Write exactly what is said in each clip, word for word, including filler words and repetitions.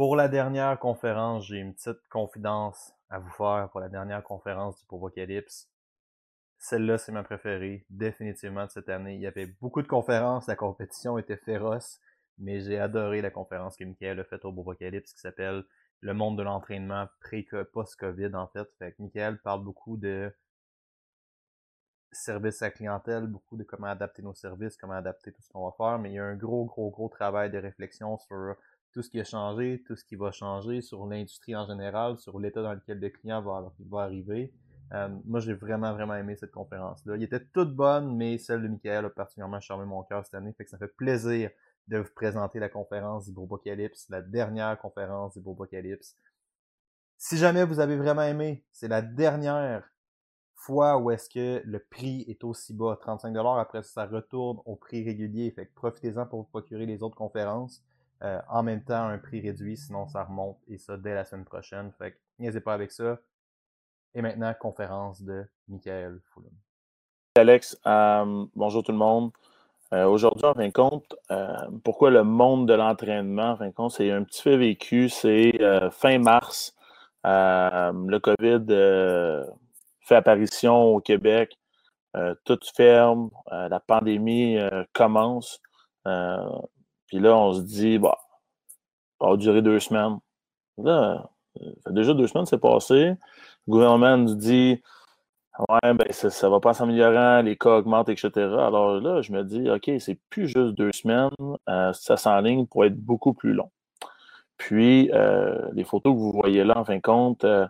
Pour la dernière conférence, j'ai une petite confidence à vous faire pour la dernière conférence du Bropocalypse. Celle-là, c'est ma préférée, définitivement, de cette année. Il y avait beaucoup de conférences, la compétition était féroce, mais j'ai adoré la conférence que Michaël a faite au Bropocalypse qui s'appelle « Le monde de l'entraînement pré-post-COVID » en fait. Fait que Michaël parle beaucoup de service à clientèle, beaucoup de comment adapter nos services, comment adapter tout ce qu'on va faire, mais il y a un gros, gros, gros travail de réflexion sur tout ce qui a changé, tout ce qui va changer, sur l'industrie en général, sur l'état dans lequel le client va, va arriver. Euh, moi, j'ai vraiment, vraiment aimé cette conférence-là. Elle était toute bonne, mais celle de Michaël a particulièrement charmé mon cœur cette année. Fait que ça fait plaisir de vous présenter la conférence du Bropocalypse, la dernière conférence du Bropocalypse. Si jamais vous avez vraiment aimé, c'est la dernière fois où est-ce que le prix est aussi bas, trente-cinq dollars. Après, ça retourne au prix régulier. Fait que profitez-en pour vous procurer les autres conférences. Euh, en même temps, un prix réduit, sinon ça remonte, et ça dès la semaine prochaine. Fait que n'hésitez pas avec ça. Et maintenant, conférence de Michaël Fullum. Alex, euh, bonjour tout le monde. Euh, aujourd'hui, en fin de compte, euh, pourquoi le monde de l'entraînement? En fin de compte, c'est un petit fait vécu. C'est euh, fin mars, euh, le COVID euh, fait apparition au Québec. Euh, tout ferme, euh, la pandémie euh, commence. Euh, Puis là, on se dit, bah, ça va durer deux semaines. Là, ça fait déjà deux semaines c'est passé. Le gouvernement nous dit, ouais, ben, ça, ça va pas s'améliorant, les cas augmentent, et cetera. Alors là, je me dis, OK, c'est plus juste deux semaines, euh, ça s'enligne pour être beaucoup plus long. Puis, euh, les photos que vous voyez là, en fin de compte, euh,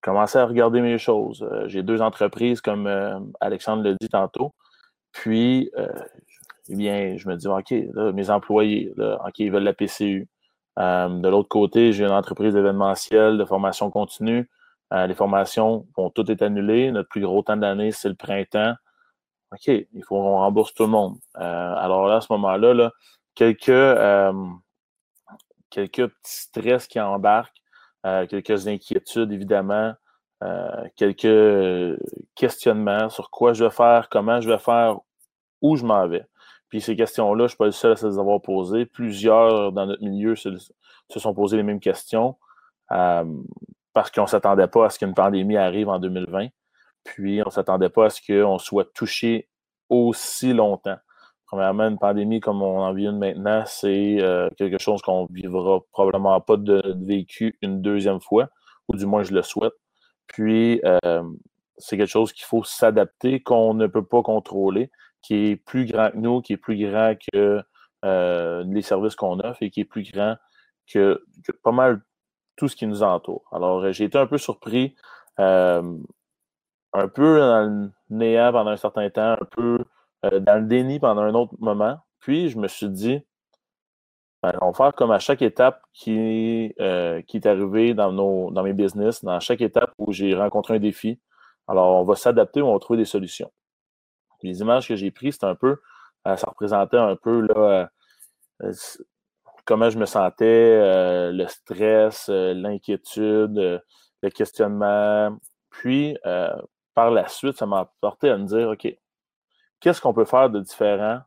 commencez à regarder mes choses. Euh, j'ai deux entreprises, comme euh, Alexandre l'a dit tantôt. Puis, euh, eh bien, je me dis, OK, là, mes employés, là, OK, ils veulent la P C U. Euh, de l'autre côté, j'ai une entreprise événementielle de formation continue. Euh, les formations vont toutes être annulées. Notre plus gros temps de l'année, c'est le printemps. OK, il faut qu'on rembourse tout le monde. Euh, alors là, à ce moment-là, là, quelques, euh, quelques petits stress qui embarquent, euh, quelques inquiétudes, évidemment, euh, quelques questionnements sur quoi je vais faire, comment je vais faire, où je m'en vais. Puis ces questions-là, je ne suis pas le seul à se les avoir posées. Plusieurs dans notre milieu se, se sont posées les mêmes questions euh, parce qu'on ne s'attendait pas à ce qu'une pandémie arrive en deux mille vingt. Puis on ne s'attendait pas à ce qu'on soit touché aussi longtemps. Premièrement, une pandémie comme on en vit une maintenant, c'est euh, quelque chose qu'on ne vivra probablement pas de, de vécu une deuxième fois, ou du moins je le souhaite. Puis euh, c'est quelque chose qu'il faut s'adapter, qu'on ne peut pas contrôler, qui est plus grand que nous, qui est plus grand que euh, les services qu'on offre et qui est plus grand que, que pas mal tout ce qui nous entoure. Alors, j'ai été un peu surpris, euh, un peu dans le néant pendant un certain temps, un peu euh, dans le déni pendant un autre moment. Puis, je me suis dit, ben, on va faire comme à chaque étape qui, euh, qui est arrivée dans, nos, dans mes business, dans chaque étape où j'ai rencontré un défi. Alors, on va s'adapter, on va trouver des solutions. Les images que j'ai prises, c'était un peu, euh, ça représentait un peu là, euh, comment je me sentais, euh, le stress, euh, l'inquiétude, euh, le questionnement. Puis, euh, par la suite, ça m'a apporté à me dire, OK, qu'est-ce qu'on peut faire de différent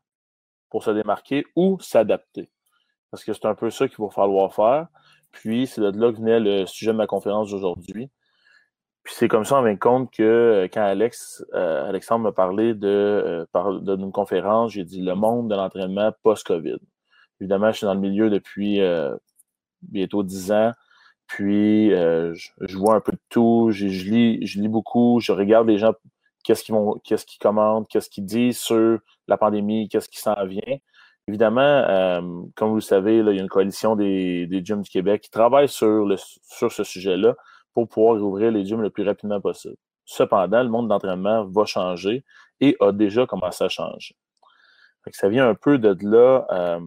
pour se démarquer ou s'adapter? Parce que c'est un peu ça qu'il va falloir faire. Puis, c'est de là que venait le sujet de ma conférence d'aujourd'hui. Puis c'est comme ça, on vient compte que euh, quand Alex, euh, Alexandre m'a parlé de, euh, par, de d'une conférence, j'ai dit le monde de l'entraînement post-COVID. Évidemment, je suis dans le milieu depuis euh, bientôt dix ans. Puis euh, je, je vois un peu de tout, je, je lis, je lis beaucoup, je regarde les gens, qu'est-ce qu'ils vont, qu'est-ce qu'ils commentent, qu'est-ce qu'ils disent sur la pandémie, qu'est-ce qui s'en vient. Évidemment, euh, comme vous le savez, là, il y a une coalition des, des gyms du Québec qui travaille sur le sur ce sujet-là, pour pouvoir rouvrir les gyms le plus rapidement possible. Cependant, le monde d'entraînement va changer et a déjà commencé à changer. Ça vient un peu de là, euh,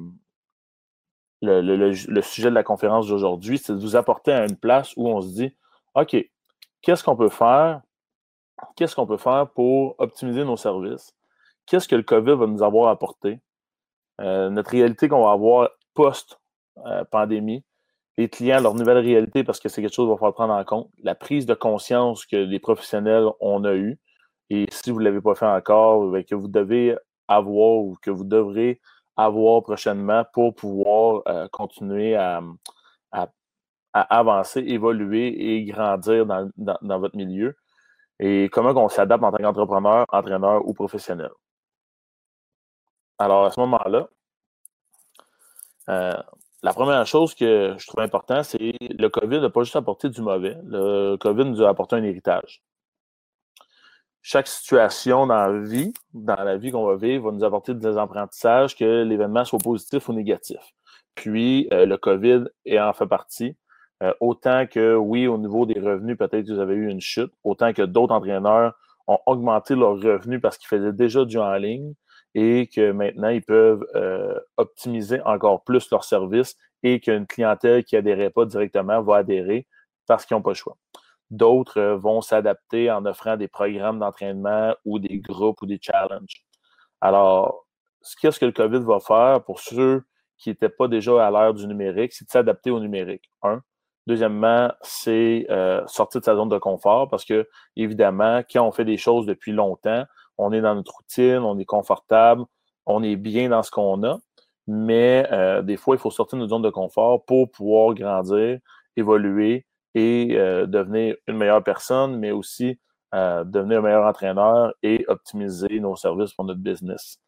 le, le, le, le sujet de la conférence d'aujourd'hui, c'est de vous apporter à une place où on se dit, OK, qu'est-ce qu'on peut faire? Qu'est-ce qu'on peut faire pour optimiser nos services? Qu'est-ce que le COVID va nous avoir apporté? Euh, notre réalité qu'on va avoir post-pandémie, les clients, leur nouvelle réalité, parce que c'est quelque chose qu'il va falloir prendre en compte, la prise de conscience que les professionnels, on a eu, et si vous ne l'avez pas fait encore, que vous devez avoir ou que vous devrez avoir prochainement pour pouvoir euh, continuer à, à, à avancer, évoluer et grandir dans, dans, dans votre milieu? Et comment on s'adapte en tant qu'entrepreneur, entraîneur ou professionnel? Alors, à ce moment-là, euh, la première chose que je trouve importante, c'est que le COVID n'a pas juste apporté du mauvais. Le COVID nous a apporté un héritage. Chaque situation dans la vie, dans la vie qu'on va vivre, va nous apporter des apprentissages, que l'événement soit positif ou négatif. Puis, euh, le COVID en fait partie. Euh, autant que, oui, au niveau des revenus, peut-être que vous avez eu une chute, autant que d'autres entraîneurs ont augmenté leurs revenus parce qu'ils faisaient déjà du en ligne et que maintenant, ils peuvent euh, optimiser encore plus leurs services et qu'une clientèle qui n'adhérait pas directement va adhérer parce qu'ils n'ont pas le choix. D'autres euh, vont s'adapter en offrant des programmes d'entraînement ou des groupes ou des challenges. Alors, qu'est-ce que le COVID va faire pour ceux qui n'étaient pas déjà à l'ère du numérique? C'est de s'adapter au numérique, un. Deuxièmement, c'est euh, sortir de sa zone de confort parce que, évidemment, quand on fait des choses depuis longtemps, on est dans notre routine, on est confortable, on est bien dans ce qu'on a, mais euh, des fois, il faut sortir de notre zone de confort pour pouvoir grandir, évoluer et euh, devenir une meilleure personne, mais aussi euh, devenir un meilleur entraîneur et optimiser nos services pour notre business.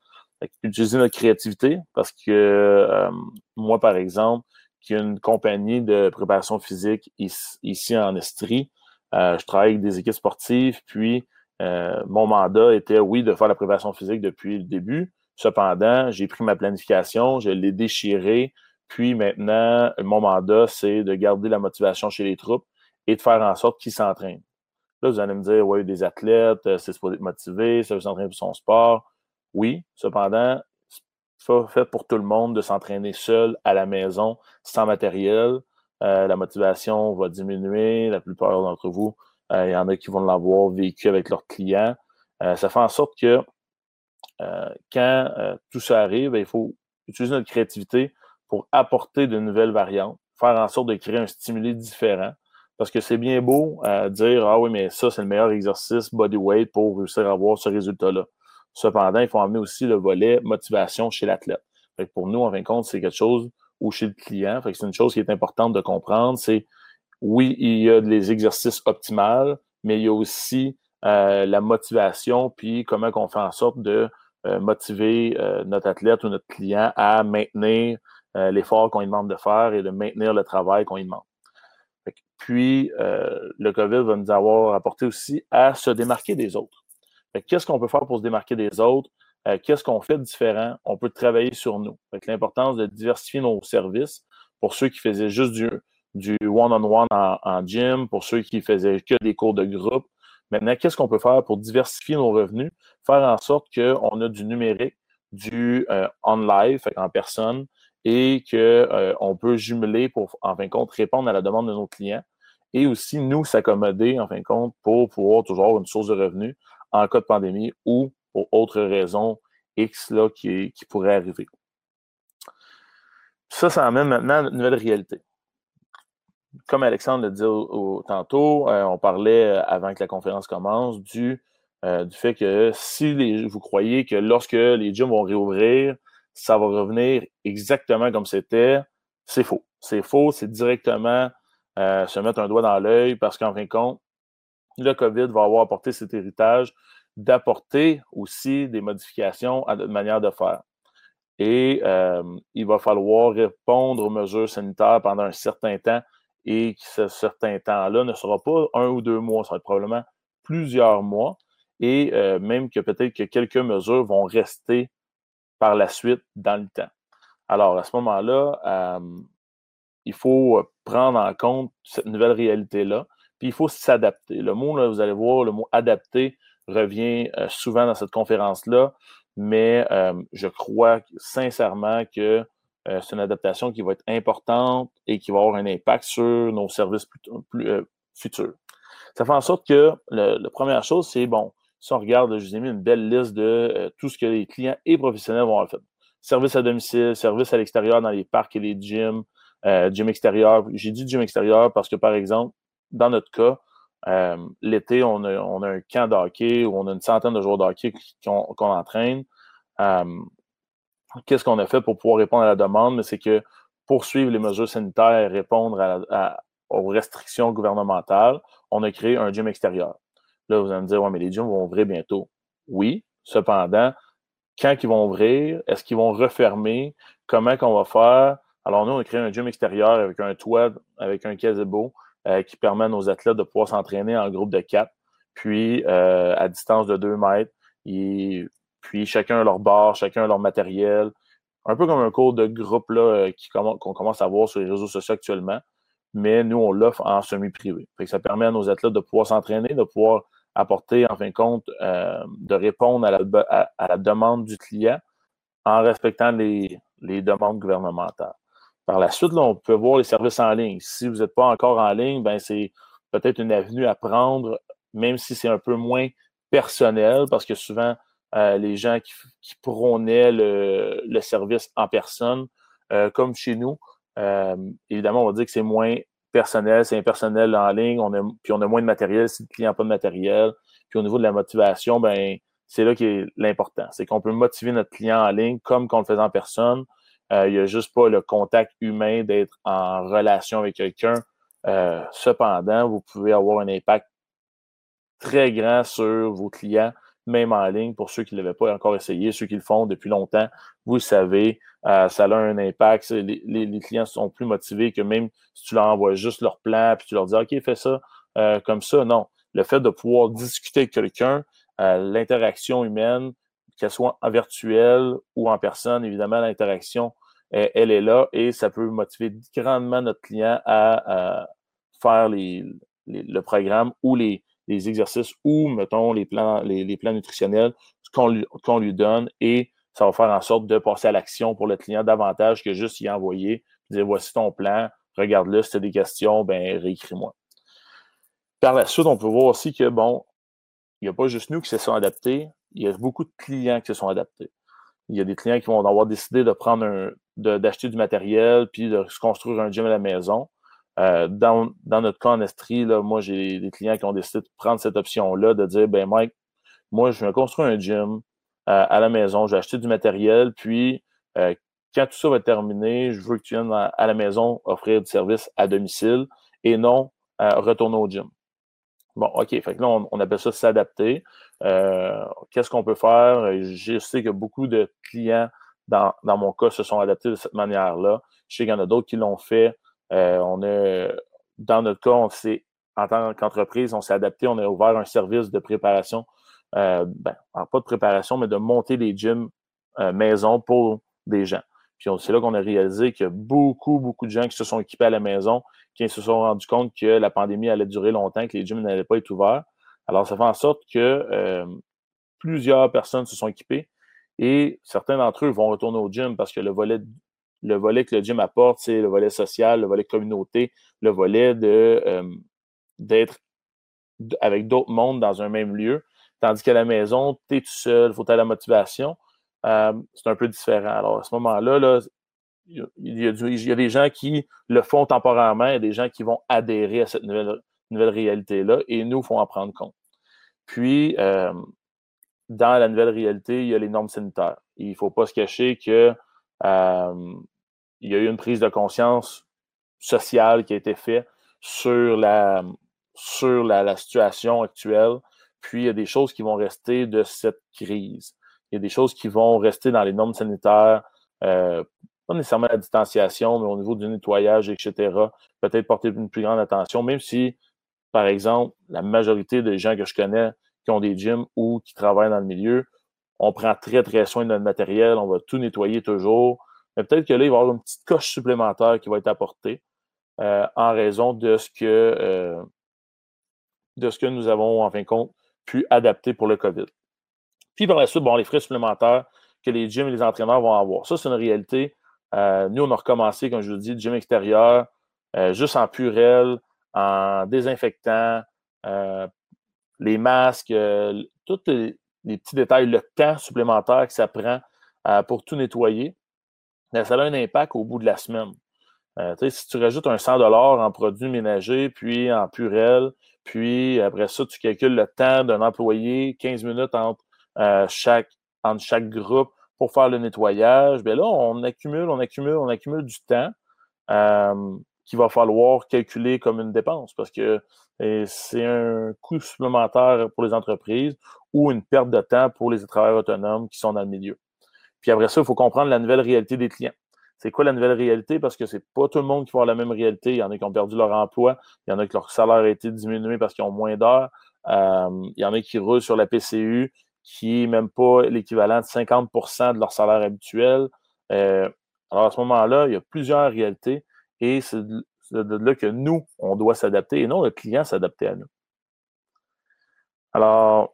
Utiliser notre créativité parce que euh, moi, par exemple, qui est une compagnie de préparation physique ici en Estrie. Euh, je travaille avec des équipes sportives, puis euh, mon mandat était, oui, de faire la préparation physique depuis le début. Cependant, j'ai pris ma planification, je l'ai déchirée, puis maintenant, mon mandat, c'est de garder la motivation chez les troupes et de faire en sorte qu'ils s'entraînent. Là, vous allez me dire, oui, des athlètes, c'est supposé être motivé, ça veut s'entraîner pour son sport. Oui, cependant, pas fait pour tout le monde de s'entraîner seul à la maison, sans matériel. Euh, la motivation va diminuer. La plupart d'entre vous, euh, il y en a qui vont l'avoir vécu avec leurs clients. Euh, ça fait en sorte que euh, quand euh, tout ça arrive, bien, il faut utiliser notre créativité pour apporter de nouvelles variantes, faire en sorte de créer un stimuli différent. Parce que c'est bien beau euh, dire « Ah oui, mais ça, c'est le meilleur exercice bodyweight pour réussir à avoir ce résultat-là. » Cependant, il faut emmener aussi le volet motivation chez l'athlète. Pour nous, en fin de compte, c'est quelque chose, ou chez le client, c'est une chose qui est importante de comprendre, c'est, oui, il y a des exercices optimales, mais il y a aussi euh, la motivation, puis comment on fait en sorte de euh, motiver euh, notre athlète ou notre client à maintenir euh, l'effort qu'on lui demande de faire et de maintenir le travail qu'on lui demande. Fait que, puis, euh, le COVID va nous avoir apporté aussi à se démarquer des autres. Qu'est-ce qu'on peut faire pour se démarquer des autres? Euh, Qu'est-ce qu'on fait de différent? On peut travailler sur nous. L'importance de diversifier nos services pour ceux qui faisaient juste du, du one-on-one en, en gym, pour ceux qui faisaient que des cours de groupe. Maintenant, qu'est-ce qu'on peut faire pour diversifier nos revenus? Faire en sorte qu'on a du numérique, du euh, on-live, en personne, et qu'on euh, peut jumeler pour, en fin de compte, répondre à la demande de nos clients et aussi nous s'accommoder, en fin de compte, pour pouvoir toujours avoir une source de revenus en cas de pandémie ou pour autre raison X là, qui, qui pourrait arriver. Ça, ça amène maintenant à notre nouvelle réalité. Comme Alexandre le disait au, au, tantôt, euh, on parlait euh, avant que la conférence commence du, euh, du fait que si les, vous croyez que lorsque les gyms vont réouvrir, ça va revenir exactement comme c'était, c'est faux. C'est faux, c'est directement euh, se mettre un doigt dans l'œil parce qu'en fin de compte, le COVID va avoir apporté cet héritage d'apporter aussi des modifications à notre manière de faire. Et euh, il va falloir répondre aux mesures sanitaires pendant un certain temps et que ce certain temps-là ne sera pas un ou deux mois, ça va être probablement plusieurs mois et euh, même que peut-être que quelques mesures vont rester par la suite dans le temps. Alors, à ce moment-là, euh, il faut prendre en compte cette nouvelle réalité-là. Puis il faut s'adapter. Le mot, là, vous allez voir, le mot « adapter » revient euh, souvent dans cette conférence-là, mais euh, je crois sincèrement que euh, c'est une adaptation qui va être importante et qui va avoir un impact sur nos services plus, plus, euh, futurs. Ça fait en sorte que le, la première chose, c'est, bon, si on regarde, je vous ai mis une belle liste de euh, tout ce que les clients et professionnels vont avoir fait. Service à domicile, service à l'extérieur dans les parcs et les gyms, euh, gym extérieur. J'ai dit gym extérieur parce que, par exemple, dans notre cas, euh, l'été, on a, on a un camp de hockey où on a une centaine de joueurs de hockey qu'on qu'on entraîne. Euh, Qu'est-ce qu'on a fait pour pouvoir répondre à la demande? C'est que poursuivre les mesures sanitaires et répondre à, à, aux restrictions gouvernementales, on a créé un gym extérieur. Là, vous allez me dire, ouais, mais les gyms vont ouvrir bientôt. Oui, cependant, quand ils vont ouvrir, est-ce qu'ils vont refermer? Comment qu'on va faire? Alors nous, on a créé un gym extérieur avec un toit, avec un gazebo euh, qui permet à nos athlètes de pouvoir s'entraîner en groupe de quatre, puis euh, à distance de deux mètres, et, puis chacun leur barre, chacun leur matériel. Un peu comme un cours de groupe là, qui, qu'on commence à voir sur les réseaux sociaux actuellement, mais nous, on l'offre en semi-privé. Fait que ça permet à nos athlètes de pouvoir s'entraîner, de pouvoir apporter, en fin de compte, euh, de répondre à la, à, à la demande du client en respectant les, les demandes gouvernementales. Par la suite, là, on peut voir les services en ligne. Si vous n'êtes pas encore en ligne, ben c'est peut-être une avenue à prendre, même si c'est un peu moins personnel, parce que souvent, euh, les gens qui, qui prônaient le, le service en personne, euh, comme chez nous, euh, évidemment, on va dire que c'est moins personnel, c'est impersonnel en ligne, on a, puis on a moins de matériel si le client n'a pas de matériel. Puis au niveau de la motivation, ben c'est là qui est l'important. C'est qu'on peut motiver notre client en ligne comme qu'on le faisait en personne. Euh, il n'y a juste pas le contact humain d'être en relation avec quelqu'un. Euh, cependant, vous pouvez avoir un impact très grand sur vos clients, même en ligne. Pour ceux qui ne l'avaient pas encore essayé, ceux qui le font depuis longtemps, vous le savez, euh, ça a un impact. Les, les, les clients sont plus motivés que même si tu leur envoies juste leur plan puis tu leur dis « OK, fais ça euh, comme ça ». Non, le fait de pouvoir discuter avec quelqu'un, euh, l'interaction humaine, qu'elle soit en virtuel ou en personne, évidemment, l'interaction, elle, elle est là et ça peut motiver grandement notre client à, à faire les, les, le programme ou les, les exercices ou, mettons, les plans, les, les plans nutritionnels qu'on lui, qu'on lui donne et ça va faire en sorte de passer à l'action pour le client davantage que juste y envoyer, dire voici ton plan, regarde-le, si tu as des questions, ben réécris-moi. Par la suite, on peut voir aussi que, bon, il n'y a pas juste nous qui se sont adaptés. Il y a beaucoup de clients qui se sont adaptés. Il y a des clients qui vont avoir décidé de prendre un, de, d'acheter du matériel puis de se construire un gym à la maison. Euh, dans, dans notre cas en Estrie, là, moi, j'ai des clients qui ont décidé de prendre cette option-là, de dire, ben Mike, moi, je vais construire un gym euh, à la maison, je vais acheter du matériel, puis euh, quand tout ça va être terminé, je veux que tu viennes à, à la maison offrir du service à domicile et non euh, retourner au gym. Bon, OK, fait que là, on, on appelle ça s'adapter. Euh, qu'est-ce qu'on peut faire? Je sais que beaucoup de clients, dans, dans mon cas, se sont adaptés de cette manière-là. Je sais qu'il y en a d'autres qui l'ont fait. Euh, on a, dans notre cas, on s'est, en tant qu'entreprise, on s'est adapté, on a ouvert un service de préparation, euh, ben, pas de préparation, mais de monter des gyms euh, maison pour des gens. Puis on, c'est là qu'on a réalisé qu'il y a beaucoup, beaucoup de gens qui se sont équipés à la maison, qui se sont rendus compte que la pandémie allait durer longtemps, que les gyms n'allaient pas être ouverts. Alors, ça fait en sorte que euh, plusieurs personnes se sont équipées et certains d'entre eux vont retourner au gym parce que le volet, le volet que le gym apporte, c'est le volet social, le volet communauté, le volet de, euh, d'être avec d'autres mondes dans un même lieu. Tandis qu'à la maison, tu es tout seul, il faut que tu aies la motivation. Euh, c'est un peu différent. Alors, à ce moment-là, là, il y a du, il y a des gens qui le font temporairement, il y a des gens qui vont adhérer à cette nouvelle, nouvelle réalité-là et nous, il faut en prendre compte. Puis, euh, dans la nouvelle réalité, il y a les normes sanitaires. Il ne faut pas se cacher que euh, il y a eu une prise de conscience sociale qui a été faite sur la, sur la, la situation actuelle. Puis, il y a des choses qui vont rester de cette crise. Il y a des choses qui vont rester dans les normes sanitaires, euh, pas nécessairement la distanciation, mais au niveau du nettoyage, et cetera. Peut-être porter une plus grande attention, même si, par exemple, la majorité des gens que je connais qui ont des gyms ou qui travaillent dans le milieu, on prend très, très soin de notre matériel, on va tout nettoyer toujours. Mais peut-être que là, il va y avoir une petite coche supplémentaire qui va être apportée euh, en raison de ce que euh, de ce que nous avons, en fin de compte, pu adapter pour le COVID. Puis par la suite, bon, les frais supplémentaires que les gyms et les entraîneurs vont avoir. Ça, c'est une réalité. Euh, nous, on a recommencé, comme je vous dis, gym extérieur, euh, juste en purel, en désinfectant, euh, les masques, euh, tous les, les petits détails, le temps supplémentaire que ça prend euh, pour tout nettoyer. Mais ça a un impact au bout de la semaine. Euh, tu sais, si tu rajoutes un cent dollars en produits ménagers, puis en purel, puis après ça, tu calcules le temps d'un employé, quinze minutes entre Euh, chaque, entre chaque groupe pour faire le nettoyage, bien là, on accumule, on accumule, on accumule du temps. euh, qu'il va falloir calculer comme une dépense parce que et c'est un coût supplémentaire pour les entreprises ou une perte de temps pour les travailleurs autonomes qui sont dans le milieu. Puis après ça, il faut comprendre la nouvelle réalité des clients. C'est quoi la nouvelle réalité? Parce que c'est pas tout le monde qui va avoir la même réalité. Il y en a qui ont perdu leur emploi. Il y en a qui leur salaire a été diminué parce qu'ils ont moins d'heures. Euh, il y en a qui roulent sur la P C U qui n'est même pas l'équivalent de cinquante pour cent de leur salaire habituel. Euh, alors à ce moment-là, il y a plusieurs réalités et c'est de là que nous, on doit s'adapter et non le client s'adapter à nous. Alors,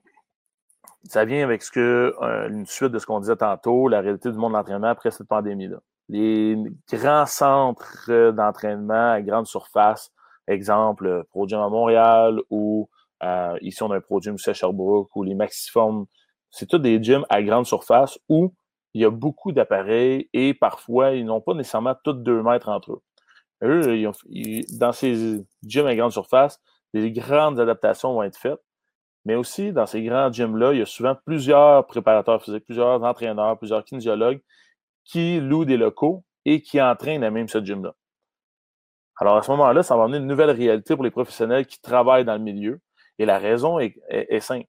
ça vient avec ce que, une suite de ce qu'on disait tantôt, la réalité du monde de l'entraînement après cette pandémie-là. Les grands centres d'entraînement à grande surface, exemple Pro Gym à Montréal ou euh, ici on a un Pro Gym à Sherbrooke ou les Maxiformes, c'est tous des gyms à grande surface où il y a beaucoup d'appareils et parfois ils n'ont pas nécessairement tous deux mètres entre eux. Eux, ils ont, ils, dans ces gyms à grande surface, des grandes adaptations vont être faites, mais aussi dans ces grands gyms-là, il y a souvent plusieurs préparateurs physiques, plusieurs entraîneurs, plusieurs kinésiologues qui louent des locaux et qui entraînent à même ce gym-là. Alors à ce moment-là, ça va amener une nouvelle réalité pour les professionnels qui travaillent dans le milieu et la raison est, est, est simple,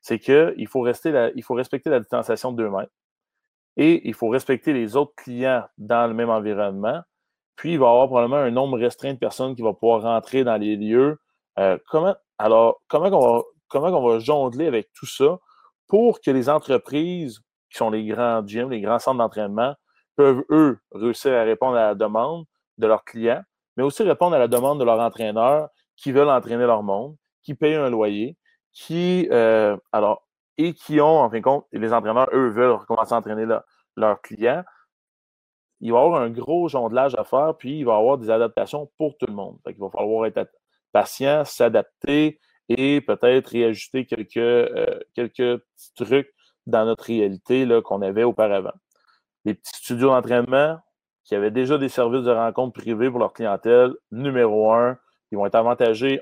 c'est qu'il faut, rester la, il faut respecter la distanciation de deux mètres et il faut respecter les autres clients dans le même environnement. Puis, il va y avoir probablement un nombre restreint de personnes qui vont pouvoir rentrer dans les lieux. Euh, comment, alors, comment on va, comment on va jongler avec tout ça pour que les entreprises, qui sont les grands gyms, les grands centres d'entraînement, peuvent, eux, réussir à répondre à la demande de leurs clients, mais aussi répondre à la demande de leurs entraîneurs qui veulent entraîner leur monde, qui payent un loyer, qui, euh, alors, et qui ont, en fin de compte, les entraîneurs, eux, veulent commencer à entraîner leur, leurs clients. Il va y avoir un gros jonglage à faire, puis il va y avoir des adaptations pour tout le monde. Il va falloir être patient, s'adapter et peut-être réajuster quelques, euh, quelques petits trucs dans notre réalité là, qu'on avait auparavant. Les petits studios d'entraînement qui avaient déjà des services de rencontre privés pour leur clientèle, numéro un, ils vont être avantagés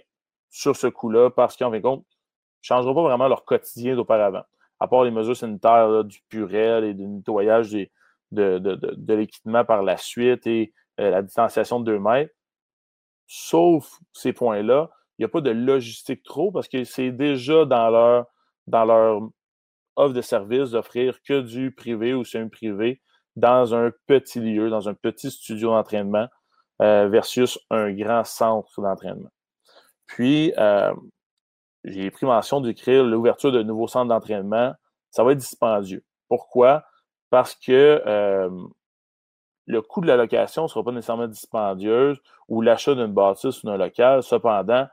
sur ce coup-là parce qu'en fin de compte, ils ne changeront pas vraiment leur quotidien d'auparavant, à part les mesures sanitaires là, du purel et du nettoyage des De, de, de, de l'équipement par la suite et euh, la distanciation de deux mètres. Sauf ces points-là, il n'y a pas de logistique trop parce que c'est déjà dans leur, dans leur offre de service d'offrir que du privé ou semi-privé dans un petit lieu, dans un petit studio d'entraînement euh, versus un grand centre d'entraînement. Puis, euh, j'ai pris mention d'écrire l'ouverture de nouveaux centres d'entraînement. Ça va être dispendieux. Pourquoi? Parce que euh, le coût de la location ne sera pas nécessairement dispendieuse ou l'achat d'une bâtisse ou d'un local. Cependant,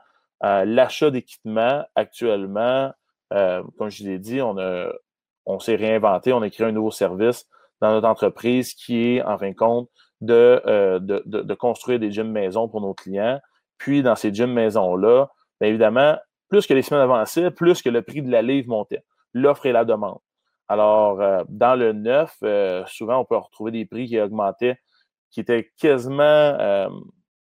euh, l'achat d'équipements actuellement, euh, comme je l'ai dit, on, a, on s'est réinventé, on a créé un nouveau service dans notre entreprise qui est, en fin de compte, de, euh, de, de, de construire des gyms maison pour nos clients. Puis, dans ces gyms maison-là, bien évidemment, plus que les semaines avançaient, plus que le prix de la livre montait. L'offre et la demande. Alors, euh, dans le neuf, euh, souvent, on peut retrouver des prix qui augmentaient, qui étaient quasiment euh,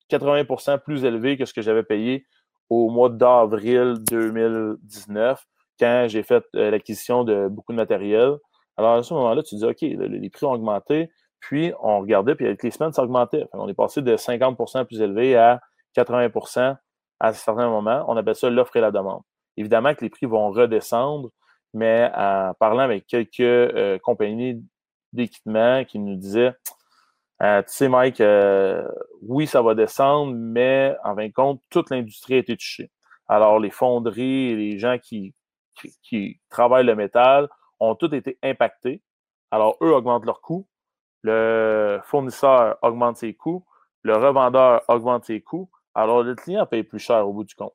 quatre-vingts pour cent plus élevés que ce que j'avais payé au mois d'avril deux mille dix-neuf, quand j'ai fait euh, l'acquisition de beaucoup de matériel. Alors, à ce moment-là, tu te dis, OK, le, les prix ont augmenté, puis on regardait, puis avec les semaines, ça augmentait. Enfin, on est passé de cinquante pour cent plus élevé à quatre-vingts pour cent à certains moments. On appelle ça l'offre et la demande. Évidemment que les prix vont redescendre, mais en parlant avec quelques euh, compagnies d'équipement qui nous disaient euh, « Tu sais, Mike, euh, oui, ça va descendre, mais en fin de compte, toute l'industrie a été touchée. » Alors, les fonderies, les gens qui, qui, qui travaillent le métal ont tous été impactés. Alors, eux augmentent leurs coûts, le fournisseur augmente ses coûts, le revendeur augmente ses coûts. Alors, le client paye plus cher au bout du compte.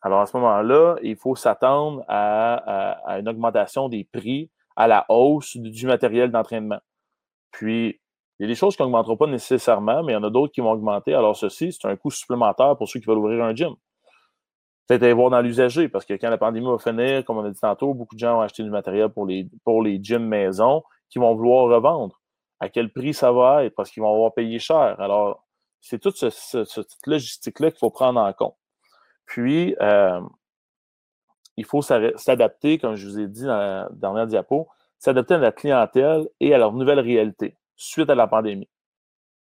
Alors, à ce moment-là, il faut s'attendre à, à, à une augmentation des prix, à la hausse du matériel d'entraînement. Puis, il y a des choses qui n'augmenteront pas nécessairement, mais il y en a d'autres qui vont augmenter. Alors, ceci, c'est un coût supplémentaire pour ceux qui veulent ouvrir un gym. Peut-être aller voir dans l'usager, parce que quand la pandémie va finir, comme on a dit tantôt, beaucoup de gens vont acheter du matériel pour les, pour les gyms maison qui vont vouloir revendre. À quel prix ça va être? Parce qu'ils vont avoir payé cher. Alors, c'est toute ce, ce, cette logistique-là qu'il faut prendre en compte. Puis, euh, il faut s'adapter, comme je vous ai dit dans la dernière diapo, s'adapter à la clientèle et à leur nouvelle réalité suite à la pandémie.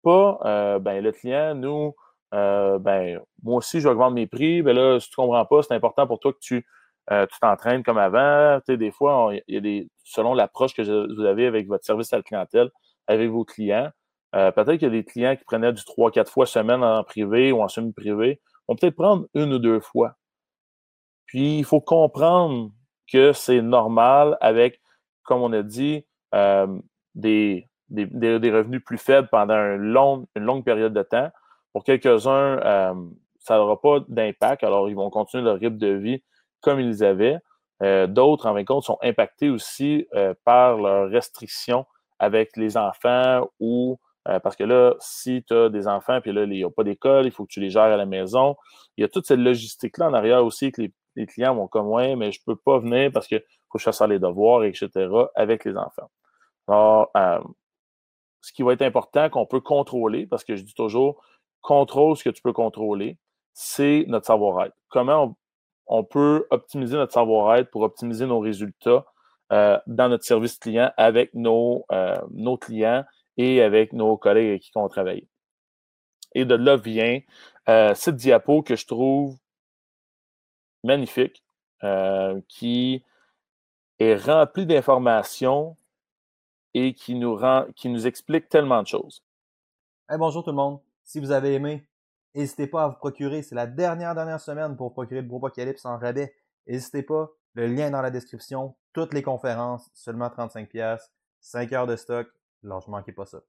pas, euh, ben, le client, nous, euh, ben, moi aussi, j'augmente mes prix, ben là, si tu ne comprends pas, c'est important pour toi que tu euh, tu t'entraînes comme avant. Tu sais, des fois, il y a des, selon l'approche que je, vous avez avec votre service à la clientèle, avec vos clients, euh, peut-être qu'il y a des clients qui prenaient du trois à quatre fois semaine en privé ou en semi-privé, vont peut-être prendre une ou deux fois. Puis, il faut comprendre que c'est normal avec, comme on a dit, euh, des, des, des revenus plus faibles pendant un long, une longue période de temps. Pour quelques-uns, euh, ça n'aura pas d'impact, alors ils vont continuer leur rythme de vie comme ils avaient. Euh, d'autres, en fin de compte, sont impactés aussi euh, par leurs restrictions avec les enfants ou euh, parce que là, si tu as des enfants puis là, ils n'ont pas d'école, il faut que tu les gères à la maison. Il y a toute cette logistique-là en arrière aussi que les, les clients vont comme « ouais, mais je ne peux pas venir parce qu'il faut que je fasse les devoirs, et cetera avec les enfants. » Alors, euh, ce qui va être important qu'on peut contrôler, parce que je dis toujours « contrôle ce que tu peux contrôler », c'est notre savoir-être. Comment on on peut optimiser notre savoir-être pour optimiser nos résultats euh, dans notre service client avec nos, euh, nos clients et avec nos collègues avec qui on travaille. Et de là vient euh, cette diapo que je trouve magnifique, euh, qui est remplie d'informations et qui nous, rend, qui nous explique tellement de choses. Hey, bonjour tout le monde, si vous avez aimé, n'hésitez pas à vous procurer, c'est la dernière, dernière semaine pour procurer le Bropocalypse en rabais. N'hésitez pas, le lien est dans la description, toutes les conférences, seulement trente-cinq piastres, cinq heures de stock, alors je ne manquais pas ça.